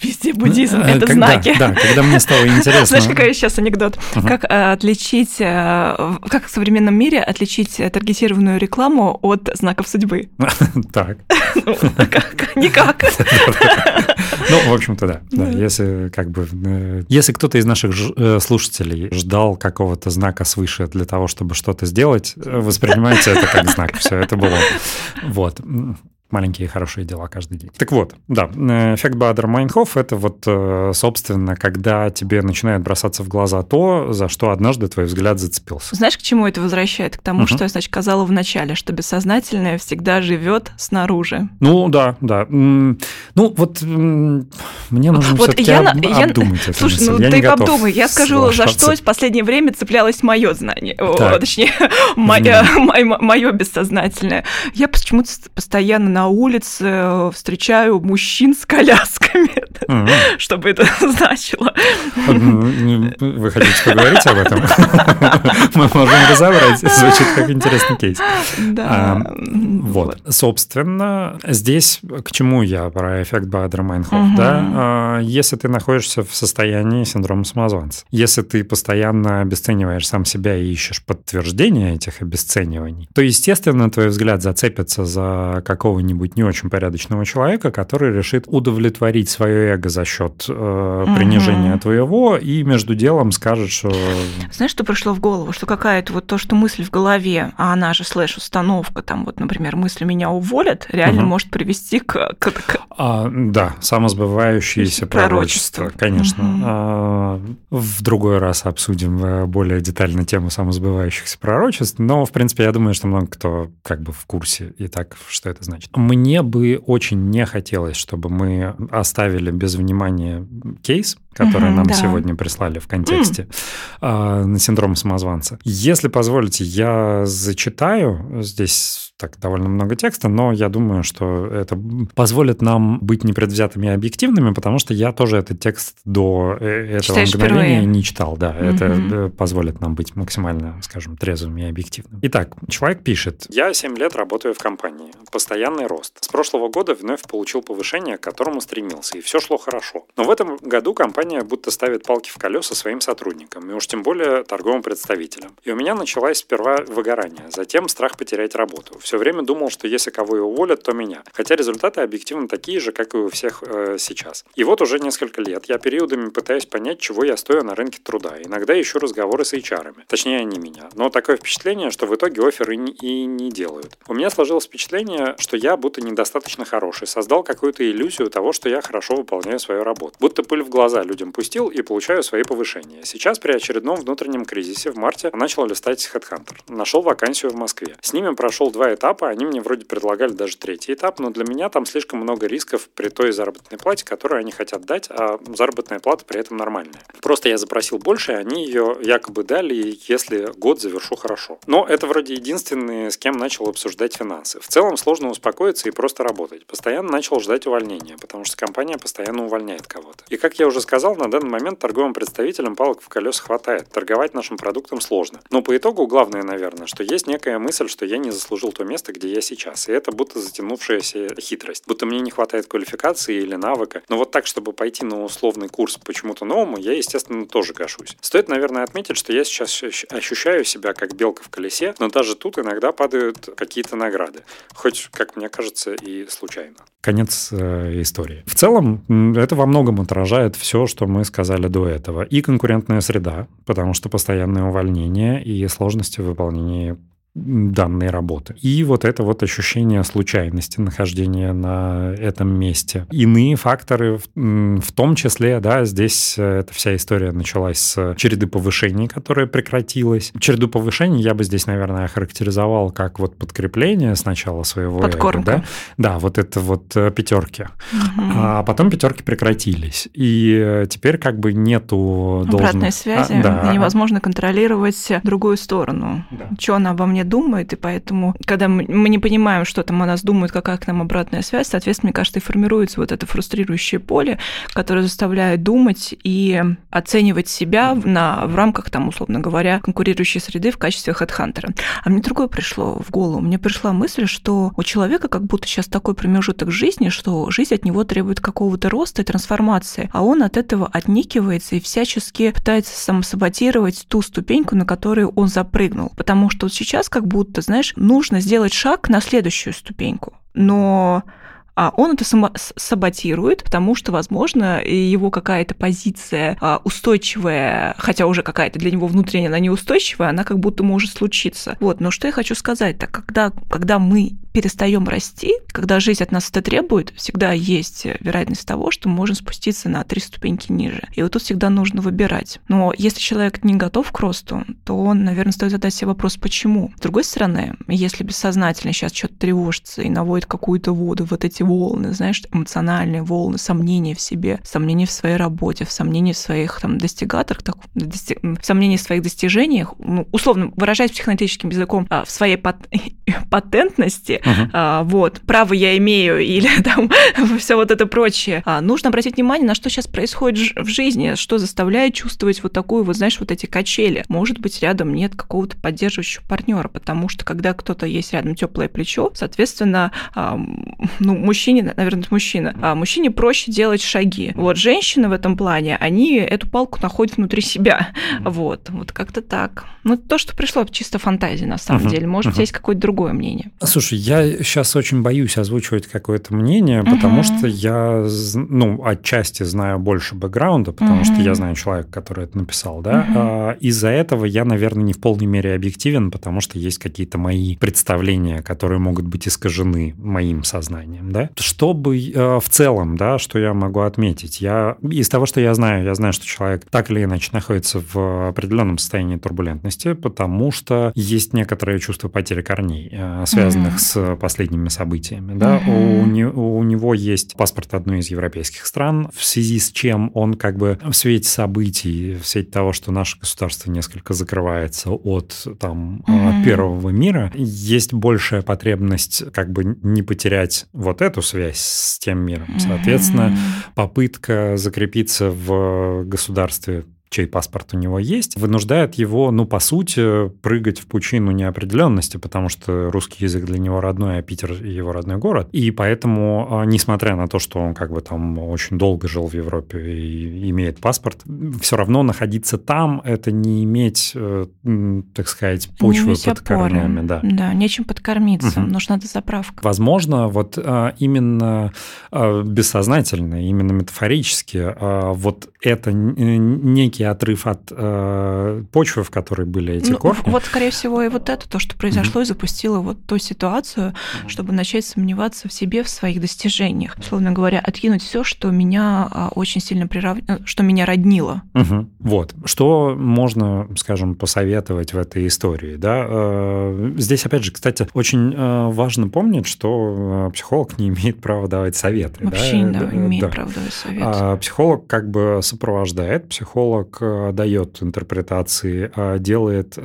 Везде буддизм, это когда, знаки. Да, когда мне стало интересно. Знаешь, какой сейчас анекдот? Как отличить, как в современном мире отличить таргетированную рекламу от знаков судьбы? Так. Ну, никак. Ну, в общем-то, да. Если кто-то из наших слушателей ждал какого-то знака свыше для того, чтобы что-то сделать, воспринимайте это как знак. Все, это было. Вот. Маленькие хорошие дела каждый день. Так вот, да, эффект Баадер-Майнхоф – это вот, собственно, когда тебе начинает бросаться в глаза то, за что однажды твой взгляд зацепился. Знаешь, к чему это возвращает? К тому, что я, значит, сказала в начале, что бессознательное всегда живет снаружи. Ну, да. Ну, вот мне нужно все-таки обдумать это. Слушай, я ты обдумай. Я скажу, за что в последнее время цеплялось мое знание, точнее, мое бессознательное. Я почему-то постоянно на улице встречаю мужчин с колясками. Что бы это значило? Вы хотите поговорить об этом? Мы можем разобрать. Звучит как интересный кейс. Вот. Собственно, здесь к чему я про эффект Баадер-Майнхоф, да? Если ты находишься в состоянии синдрома самозванца, если ты постоянно обесцениваешь сам себя и ищешь подтверждение этих обесцениваний, то, естественно, твой взгляд зацепится за какого-нибудь не очень порядочного человека, который решит удовлетворить свое эго эго за счет принижения твоего, и между делом скажет, что... Знаешь, что пришло в голову? Что какая-то вот то, что мысль в голове, а она же слэш-установка, там вот, например, мысль «меня уволят», реально может привести к... да, самосбывающееся пророчество. Конечно. В другой раз обсудим более детально тему самосбывающихся пророчеств, но, в принципе, я думаю, что много кто как бы в курсе и так, что это значит. Мне бы очень не хотелось, чтобы мы оставили без внимания кейс, который нам сегодня прислали в контексте на синдром самозванца. Если позволите, я зачитаю. Здесь так довольно много текста, но я думаю, что это позволит нам быть непредвзятыми и объективными, потому что я тоже этот текст до этого мгновения не читал. Да, это позволит нам быть максимально, скажем, трезвыми и объективными. Итак, человек пишет: «Я 7 лет работаю в компании. Постоянный рост. С прошлого года вновь получил повышение, к которому стремился, и все шло хорошо. Но в этом году компания будто ставит палки в колеса своим сотрудникам, и уж тем более торговым представителям. И у меня началось сперва выгорание, затем страх потерять работу. Все время думал, что если кого и уволят, то меня. Хотя результаты объективно такие же, как и у всех сейчас. И вот уже несколько лет я периодами пытаюсь понять, чего я стою на рынке труда. Иногда ищу разговоры с HR-ами. Точнее, они меня. Но такое впечатление, что в итоге офферы и не делают. У меня сложилось впечатление, что я будто недостаточно хороший, создал какую-то иллюзию того, что я хорошо выполняю свою работу. Будто пыль в глаза людям пустил и получаю свои повышения. Сейчас при очередном внутреннем кризисе в марте начал листать Headhunter. Нашел вакансию в Москве. С ними прошел 2 этапа, они мне вроде предлагали даже 3-й этап, но для меня там слишком много рисков при той заработной плате, которую они хотят дать, а заработная плата при этом нормальная. Просто я запросил больше, они ее якобы дали, и если год завершу хорошо. Но это вроде единственные, с кем начал обсуждать финансы. В целом сложно успокоиться и просто работать. Постоянно начал ждать увольнения, потому что компания постоянно увольняет кого-то. И как я уже сказал, на данный момент торговым представителям палок в колес хватает, торговать нашим продуктом сложно. Но по итогу главное, наверное, что есть некая мысль, что я не заслужил то место, где я сейчас, и это будто затянувшаяся хитрость, будто мне не хватает квалификации или навыка, но вот так, чтобы пойти на условный курс по чему-то новому, я, естественно, тоже гашусь. Стоит, наверное, отметить, что я сейчас ощущаю себя как белка в колесе, но даже тут иногда падают какие-то награды, хоть, как мне кажется, и случайно». Конец истории. В целом, это во многом отражает все, что мы сказали до этого. И конкурентная среда, потому что постоянное увольнение и сложности в выполнении данной работы. И вот это вот ощущение случайности нахождения на этом месте. Иные факторы, в том числе, да, здесь эта вся история началась с череды повышений, которая прекратилась. Череду повышений я бы здесь, наверное, охарактеризовал как вот подкрепление сначала своего... Подкормка. Эго, да? Да, вот это вот пятерки. А потом пятерки прекратились. И теперь как бы нету... Обратной связи. Невозможно контролировать другую сторону. Да. Что она обо мне думает, и поэтому, когда мы не понимаем, что там о нас думают, какая к нам обратная связь, соответственно, мне кажется, и формируется вот это фрустрирующее поле, которое заставляет думать и оценивать себя в рамках, там, условно говоря, конкурирующей среды в качестве хедхантера. А мне другое пришло в голову. Мне пришла мысль, что у человека как будто сейчас такой промежуток жизни, что жизнь от него требует какого-то роста и трансформации, а он от этого отникивается и всячески пытается самосаботировать ту ступеньку, на которую он запрыгнул. Потому что сейчас как будто, знаешь, нужно сделать шаг на следующую ступеньку, но он это саботирует, потому что, возможно, его какая-то позиция устойчивая, хотя уже какая-то для него внутренняя, она неустойчивая, она как будто может случиться. Вот, но что я хочу сказать, так когда мы перестаем расти, когда жизнь от нас это требует, всегда есть вероятность того, что мы можем спуститься на 3 ступеньки ниже. И вот тут всегда нужно выбирать. Но если человек не готов к росту, то он, наверное, стоит задать себе вопрос, почему. С другой стороны, если бессознательно сейчас что-то тревожится и наводит какую-то воду, вот эти волны, знаешь, эмоциональные волны, сомнения в себе, сомнения в своей работе, сомнения в своих там достигаторах, сомнения в своих достижениях, ну, условно выражаясь психоаналитическим языком, в своей патентности, вот, право я имею, или там все вот это прочее. Нужно обратить внимание, на что сейчас происходит в жизни, что заставляет чувствовать вот такую, вот, знаешь, вот эти качели. Может быть, рядом нет какого-то поддерживающего партнера, потому что когда кто-то есть рядом, теплое плечо, соответственно, ну, мужчине, наверное, это мужчина, а мужчине проще делать шаги. Вот женщины в этом плане, они эту палку находят внутри себя. Вот как-то так. Ну, то, что пришло, чисто фантазия, на самом деле. Может, есть какое-то другое мнение. Слушай, я сейчас очень боюсь озвучивать какое-то мнение, потому что я, отчасти знаю больше бэкграунда, потому что я знаю человека, который это написал, да. Из-за этого я, наверное, не в полной мере объективен, потому что есть какие-то мои представления, которые могут быть искажены моим сознанием, да. В целом, да, что я могу отметить? Из того, что я знаю, что человек так или иначе находится в определенном состоянии турбулентности, потому что есть некоторое чувство потери корней, связанных с последними событиями. Да? У него есть паспорт одной из европейских стран, в связи с чем он как бы в свете событий, в свете того, что наше государство несколько закрывается от первого мира, есть большая потребность как бы не потерять вот эту связь с тем миром. Соответственно, попытка закрепиться в государстве, чей паспорт у него есть, вынуждает его, по сути, прыгать в пучину неопределенности, потому что русский язык для него родной, а Питер его родной город. И поэтому, несмотря на то, что он как бы там очень долго жил в Европе и имеет паспорт, все равно находиться там — это не иметь, так сказать, почвы под корнями. Да, нечем подкормиться, нужна дозаправка. Возможно, вот именно бессознательно, именно метафорически, вот это некий отрыв от почвы, в которой были эти корни. Вот, скорее всего, и вот это, то, что произошло, и запустило вот ту ситуацию, чтобы начать сомневаться в себе, в своих достижениях. Условно говоря, откинуть все, что меня очень сильно что меня роднило. Вот. Что можно, скажем, посоветовать в этой истории, да? Здесь, опять же, кстати, очень важно помнить, что психолог не имеет права давать советы. Вообще не имеет права давать советы. Психолог как бы сопровождает, психолог дает интерпретации, делает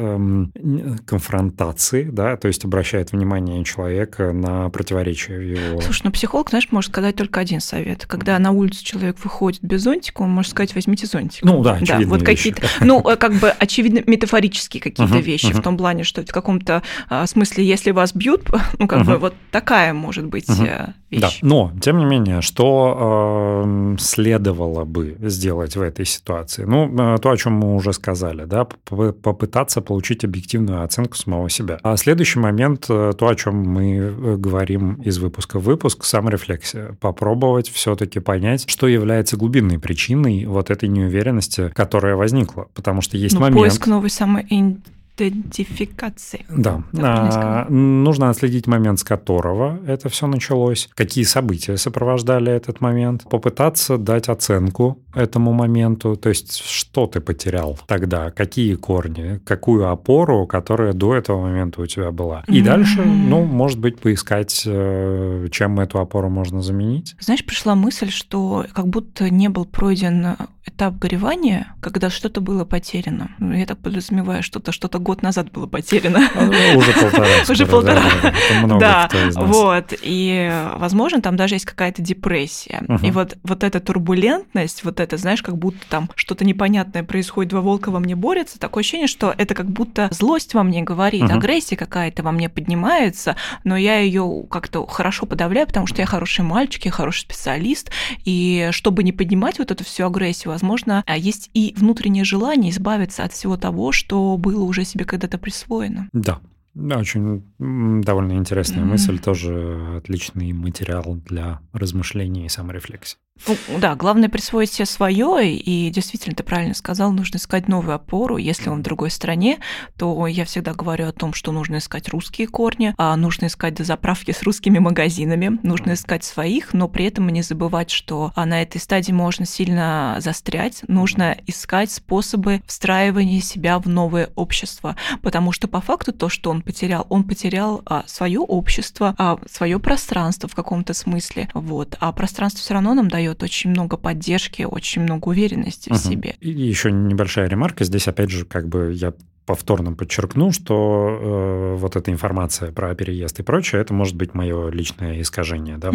конфронтации, да, то есть обращает внимание человека на противоречие его. Слушай, психолог, знаешь, может сказать только один совет. Когда на улицу человек выходит без зонтика, он может сказать: возьмите зонтик. Очевидные вот вещи. Какие-то, очевидно, метафорические какие-то вещи, в том плане, что в каком-то смысле, если вас бьют, вот такая может быть вещь. Да. Но, тем не менее, что следовало бы сделать в этой ситуации? То, о чем мы уже сказали, да, попытаться получить объективную оценку самого себя. А следующий момент, то, о чем мы говорим из выпуска в выпуск, саморефлексия. Попробовать все-таки понять, что является глубинной причиной вот этой неуверенности, которая возникла. Потому что есть момент... Поиск новой самоидентификации. Да. Нужно отследить момент, с которого это все началось, какие события сопровождали этот момент, попытаться дать оценку этому моменту, то есть что ты потерял тогда, какие корни, какую опору, которая до этого момента у тебя была. И дальше, может быть, поискать, чем эту опору можно заменить. Знаешь, пришла мысль, что как будто не был пройден этап горевания, когда что-то было потеряно. Я так подразумеваю, что-то год назад было потеряно. Уже полтора. Да, вот. И, возможно, там даже есть какая-то депрессия. И вот эта турбулентность, это, знаешь, как будто там что-то непонятное происходит, два волка во мне борются. Такое ощущение, что это как будто злость во мне говорит, агрессия какая-то во мне поднимается, но я ее как-то хорошо подавляю, потому что я хороший мальчик, я хороший специалист. И чтобы не поднимать вот эту всю агрессию, возможно, есть и внутреннее желание избавиться от всего того, что было уже себе когда-то присвоено. Да. Очень довольно интересная мысль, тоже отличный материал для размышлений и саморефлексии. Да, главное присвоить себе свое, и действительно, ты правильно сказал, нужно искать новую опору. Если он в другой стране, то я всегда говорю о том, что нужно искать русские корни, нужно искать дозаправки с русскими магазинами, нужно искать своих, но при этом не забывать, что на этой стадии можно сильно застрять, нужно искать способы встраивания себя в новое общество, потому что по факту то, что он потерял свое общество, свое пространство в каком-то смысле, вот, а пространство все равно нам дает очень много поддержки, очень много уверенности в себе. И еще небольшая ремарка, здесь опять же как бы я повторно подчеркну, что вот эта информация про переезд и прочее, это может быть мое личное искажение, да,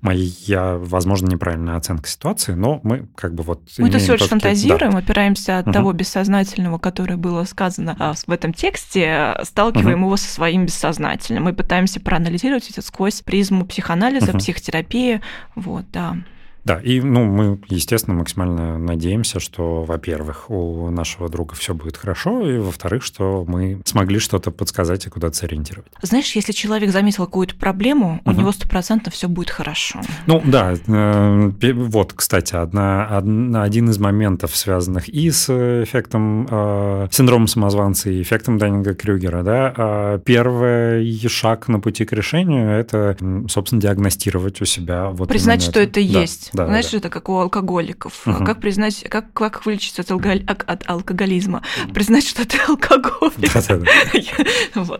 моя, возможно, неправильная оценка ситуации, но мы как бы вот... Мы-то все лишь фантазируем, да. Опираемся от того бессознательного, которое было сказано в этом тексте, сталкиваем его со своим бессознательным. Мы пытаемся проанализировать это сквозь призму психоанализа, психотерапии, вот, да. Да, и мы, естественно, максимально надеемся, что, во-первых, у нашего друга все будет хорошо, и, во-вторых, что мы смогли что-то подсказать и куда-то сориентировать. Знаешь, если человек заметил какую-то проблему, у него 100% все будет хорошо. Ну да, вот, кстати, один из моментов, связанных и с эффектом синдрома самозванца, и эффектом Данинга-Крюгера, да, первый шаг на пути к решению – это, собственно, диагностировать у себя вот признать, что это есть. Да, знаешь, это как у алкоголиков. Как признать, как вылечиться от алкоголизма? Признать, что ты алкоголик.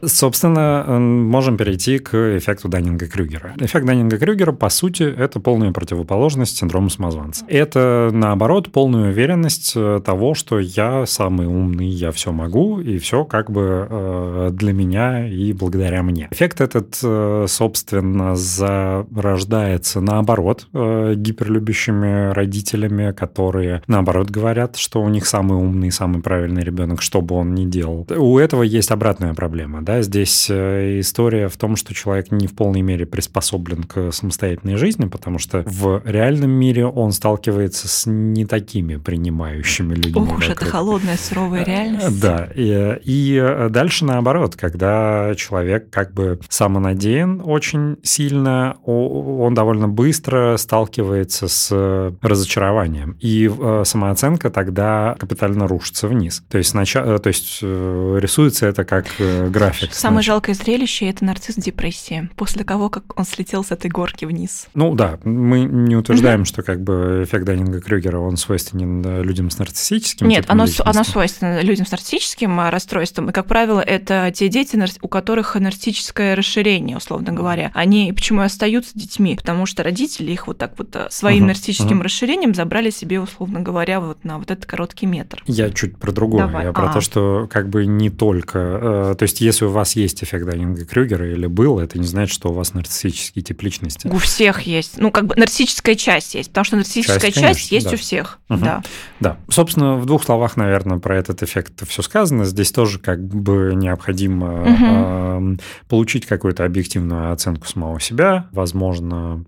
Собственно, можем перейти к эффекту Данинга-Крюгера. Эффект Данинга-Крюгера, по сути, это полная противоположность синдрому самозванца. Это, наоборот, полная уверенность того, что я самый умный, я все могу, и все как бы для меня и благодаря мне. Эффект этот, собственно, зарождается, наоборот, гиперлюбящими родителями, которые, наоборот, говорят, что у них самый умный, самый правильный ребенок, что бы он ни делал. У этого есть обратная проблема, да, здесь история в том, что человек не в полной мере приспособлен к самостоятельной жизни, потому что в реальном мире он сталкивается с не такими принимающими людьми. Ох уж это холодная, суровая реальность. Да, и дальше наоборот, когда человек как бы самонадеян очень сильно, он довольно быстро сталкивается с разочарованием. И самооценка тогда капитально рушится вниз. То есть, рисуется это как график. Самое жалкое зрелище – это нарцисс-депрессия, после того, как он слетел с этой горки вниз. Ну да, мы не утверждаем, что как бы эффект Данинга-Крюгера, он свойственен людям с нарциссическим. Нет, оно свойственно людям с нарциссическим расстройством. И, как правило, это те дети, у которых нарциссическое расширение, условно говоря. Они почему и остаются детьми? Потому что родители их вот так вот своим нарциссическим расширением забрали себе, условно говоря, вот на вот этот короткий метр. Я чуть про другое. Давай. Я про то, что как бы не только... то есть, если у вас есть эффект Данинга-Крюгера или был, это не значит, что у вас нарциссический тип личности. У всех есть. Ну, как бы нарциссическая часть есть, потому что нарциссическая часть есть у всех. Да. Собственно, в двух словах, наверное, про этот эффект все сказано. Здесь тоже как бы необходимо получить какую-то объективную оценку самого себя. Возможно...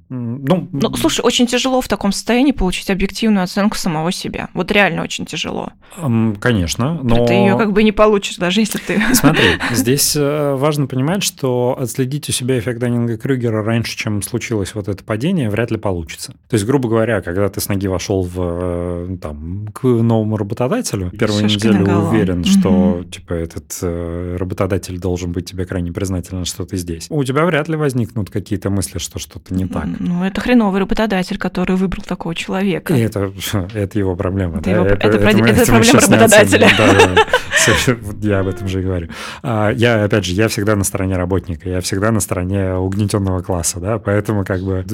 Слушай, очень тяжело в таком состоянии получить объективную оценку самого себя. Вот реально очень тяжело. Конечно, но... Ты ее как бы не получишь, даже если ты... Смотри, здесь важно понимать, что отследить у себя эффект Данинга-Крюгера раньше, чем случилось вот это падение, вряд ли получится. То есть, грубо говоря, когда ты с ноги вошел к новому работодателю, первую неделю уверен, что типа этот работодатель должен быть тебе крайне признателен, что ты здесь. У тебя вряд ли возникнут какие-то мысли, что что-то не так. Ну, это хреновый работодатель, который выбрал такого человека. И это его проблема. Это проблема работодателя. Я об этом же и говорю. Я, опять же, я всегда на стороне работника, я всегда на стороне угнетенного класса, да, поэтому как бы,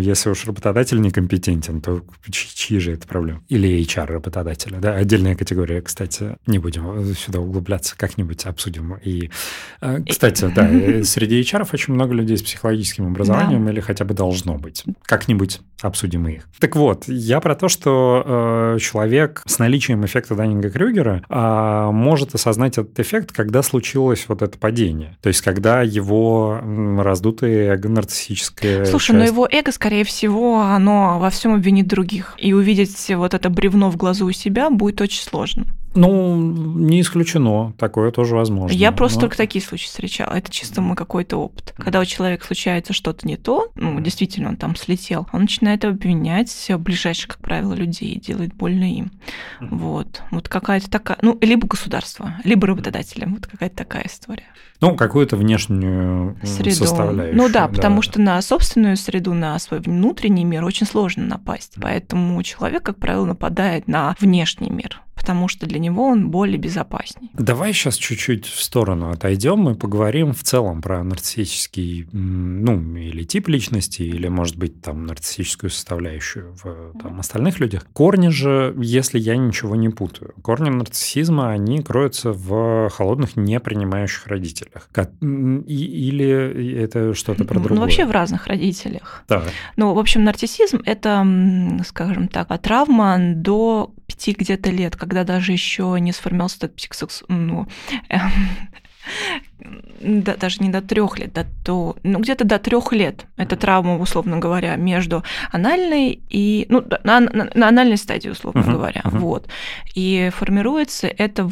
если уж работодатель некомпетентен, то чьи же это проблемы? Или HR работодателя, да, отдельная категория, кстати, не будем сюда углубляться, как-нибудь обсудим. И, кстати, да, среди HR очень много людей с психологическим образованием или хотя бы должно быть. Как-нибудь обсудим их. Так вот, я про то, что человек с наличием эффекта Данинга-Крюгера может осознать этот эффект, когда случилось вот это падение. То есть, когда его раздутое эго-нарциссическое... Слушай, но его эго, скорее всего, оно во всем обвинит других. И увидеть вот это бревно в глазу у себя будет очень сложно. Не исключено. Такое тоже возможно. Я просто только такие случаи встречала. Это чисто мой какой-то опыт. Когда у человека случается что-то не то, действительно, он там слетел, он начинает обвинять ближайших, как правило, людей, делает больно им. Вот. Вот какая-то такая... либо государство, либо работодатели. Вот какая-то такая история. Какую-то внешнюю среду. Составляющую. Потому что на собственную среду, на свой внутренний мир очень сложно напасть. Поэтому человек, как правило, нападает на внешний мир. потому что для него он более безопасней. Давай сейчас чуть-чуть в сторону отойдем и поговорим в целом про нарциссический, ну, или тип личности, или, может быть, там, нарциссическую составляющую в там, остальных людях. Корни же, если я ничего не путаю, корни нарциссизма, они кроются в холодных, непринимающих родителях. Или это что-то про другое? Ну, вообще в разных родителях. Да. Ну, в общем, нарциссизм – это, скажем так, травма до 5 где-то лет, когда даже еще не сформировался этот психосексуальный... даже не до 3 лет, где-то до 3 лет. Это травма, условно говоря, между анальной и... Ну, на анальной стадии, условно говоря. Вот. И формируется это,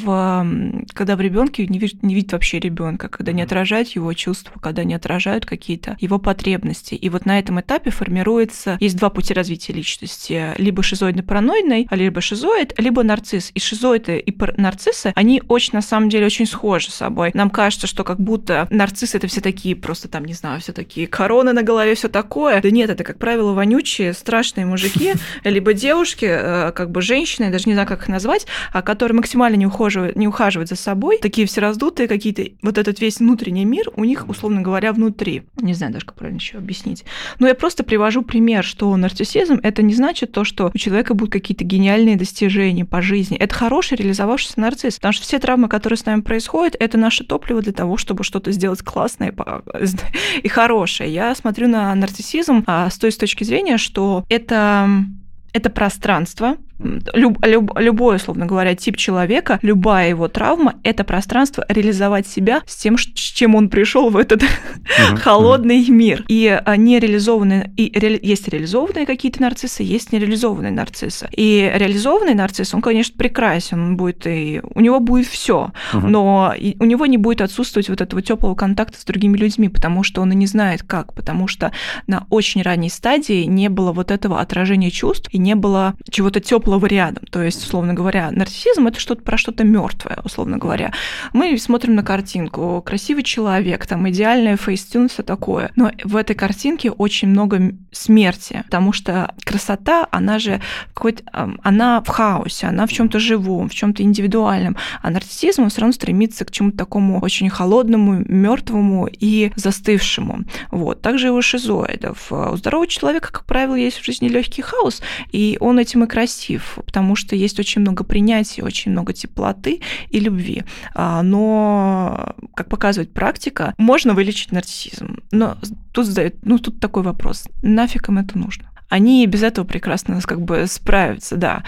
когда в ребенке не видит вообще ребенка, когда не отражают его чувства, когда не отражают какие-то его потребности. И вот на этом этапе формируется... Есть 2 пути развития личности. Либо шизоидно-параноидный, либо шизоид, либо нарцисс. И шизоиды, и нарциссы, они очень, на самом деле, очень схожи с собой. Нам кажется, что как будто нарциссы — это все такие просто там, не знаю, все такие короны на голове, все такое. Да нет, это, как правило, вонючие, страшные мужики, либо девушки, как бы женщины, даже не знаю, как их назвать, которые максимально не ухаживают за собой, такие все раздутые какие-то. Вот этот весь внутренний мир у них, условно говоря, внутри. Не знаю даже, как правильно еще объяснить. Но я просто привожу пример, что нарциссизм — это не значит то, что у человека будут какие-то гениальные достижения по жизни. Это хороший, реализовавшийся нарцисс, потому что все травмы, которые с нами происходят, это наши топливо для того, чтобы что-то сделать классное и хорошее. Я смотрю на нарциссизм с той точки зрения, что это пространство, любой, условно говоря, тип человека, любая его травма – это пространство реализовать себя с тем, с чем он пришел в этот холодный мир. И нереализованные, есть реализованные какие-то нарциссы, есть нереализованные нарциссы. И реализованный нарцисс, он, конечно, прекрасен, у него будет все, но у него не будет отсутствовать вот этого теплого контакта с другими людьми, потому что он и не знает как, потому что на очень ранней стадии не было вот этого отражения чувств и не было чего-то теплого рядом. То есть, условно говоря, нарциссизм – это что-то про что-то мертвое, условно говоря. Мы смотрим на картинку, красивый человек, там идеальная фейстюн, все такое. Но в этой картинке очень много смерти, потому что красота, она же она в хаосе, она в чем-то живом, в чем-то индивидуальном. А нарциссизм, он все равно стремится к чему-то такому очень холодному, мертвому и застывшему. Вот. Также и у шизоидов. У здорового человека, как правило, есть в жизни легкий хаос, и он этим и красив, потому что есть очень много принятия, очень много теплоты и любви. Но, как показывает практика, можно вылечить нарциссизм. Но тут такой вопрос. Нафиг им это нужно? Они без этого прекрасно как бы справятся, да.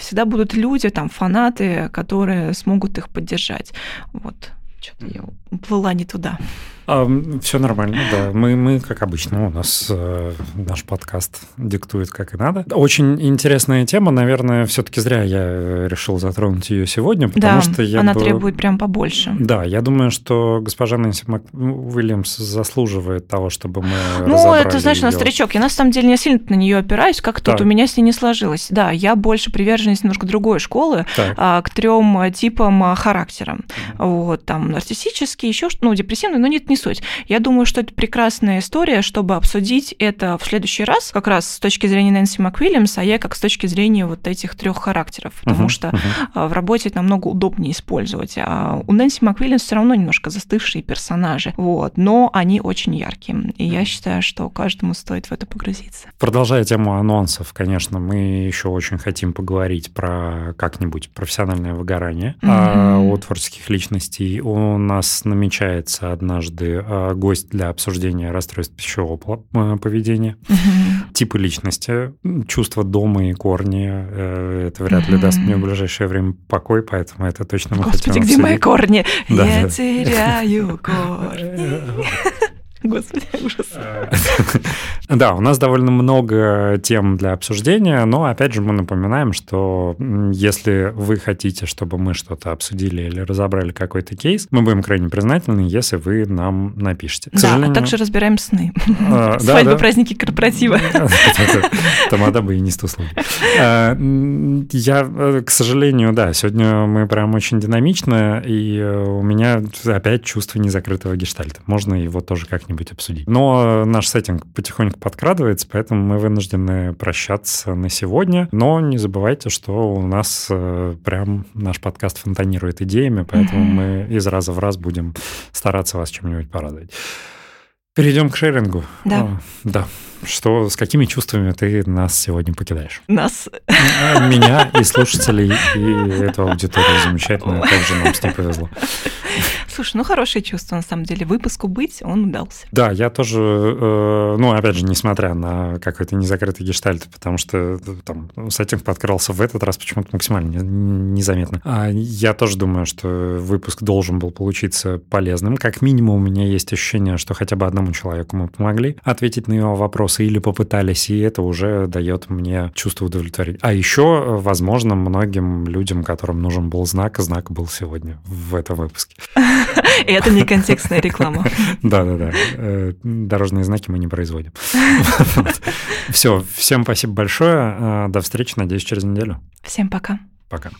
Всегда будут люди, там, фанаты, которые смогут их поддержать. Вот. Что-то я уплыла не туда. Все нормально, да. Мы, как обычно, у нас наш подкаст диктует как и надо. Очень интересная тема. Наверное, все-таки зря я решил затронуть ее сегодня, потому что она требует прям побольше. Да, я думаю, что госпожа Нэнси Мак-Вильямс заслуживает того, чтобы мы разобрали это, знаешь, её. У нас старичок. Я на самом деле не сильно на нее опираюсь, как тут. У меня с ней не сложилось. Да, я больше приверженец немножко другой школы, к 3 типам характера. Вот, там, нарциссический, еще что-то, депрессивный, но нет, не суть. Я думаю, что это прекрасная история, чтобы обсудить это в следующий раз, как раз с точки зрения Нэнси Мак-Вильямс, а я как с точки зрения вот этих 3 характеров, потому что в работе это намного удобнее использовать. А у Нэнси Мак-Вильямс все равно немножко застывшие персонажи, вот, но они очень яркие, и я считаю, что каждому стоит в это погрузиться. Продолжая тему анонсов, конечно, мы еще очень хотим поговорить про как-нибудь профессиональное выгорание у творческих личностей. У нас намечается однажды гость для обсуждения расстройств пищевого поведения, типы личности, чувства дома и корни. Это вряд ли даст мне в ближайшее время покой, поэтому это точно мы хотим обсудить. Господи, где мои корни? Я теряю корни. Господи, ужас. Да, у нас довольно много тем для обсуждения, но, опять же, мы напоминаем, что если вы хотите, чтобы мы что-то обсудили или разобрали какой-то кейс, мы будем крайне признательны, если вы нам напишите. Да, а также разбираем сны. Свадьбы, праздники, корпоратива. Тамада бы и не стусла. Я, к сожалению, да, сегодня мы прям очень динамично, и у меня опять чувство незакрытого гештальта. Можно его тоже как-нибудь как-нибудь обсудить. Но наш сеттинг потихоньку подкрадывается, поэтому мы вынуждены прощаться на сегодня. Но не забывайте, что у нас прям наш подкаст фонтанирует идеями, поэтому мы из раза в раз будем стараться вас чем-нибудь порадовать. Перейдем к шеррингу. Да. Да. Что, с какими чувствами ты нас сегодня покидаешь? Нас? Меня и слушателей, и эту аудиторию замечательную. Как же нам с ней повезло. Слушай, ну хорошее чувство, на самом деле. Выпуску быть, он удался. Да, я тоже, ну, опять же, несмотря на какой-то незакрытый гештальт, потому что там сеттинг подкрался в этот раз почему-то максимально незаметно. Я тоже думаю, что выпуск должен был получиться полезным. Как минимум, у меня есть ощущение, что хотя бы одному человеку мы помогли ответить на его вопросы или попытались, и это уже дает мне чувство удовлетворения. А еще, возможно, многим людям, которым нужен был знак, знак был сегодня в этом выпуске. И это не контекстная реклама. Да-да-да. Дорожные знаки мы не производим. Все. Всем спасибо большое. До встречи, надеюсь, через неделю. Всем пока. Пока.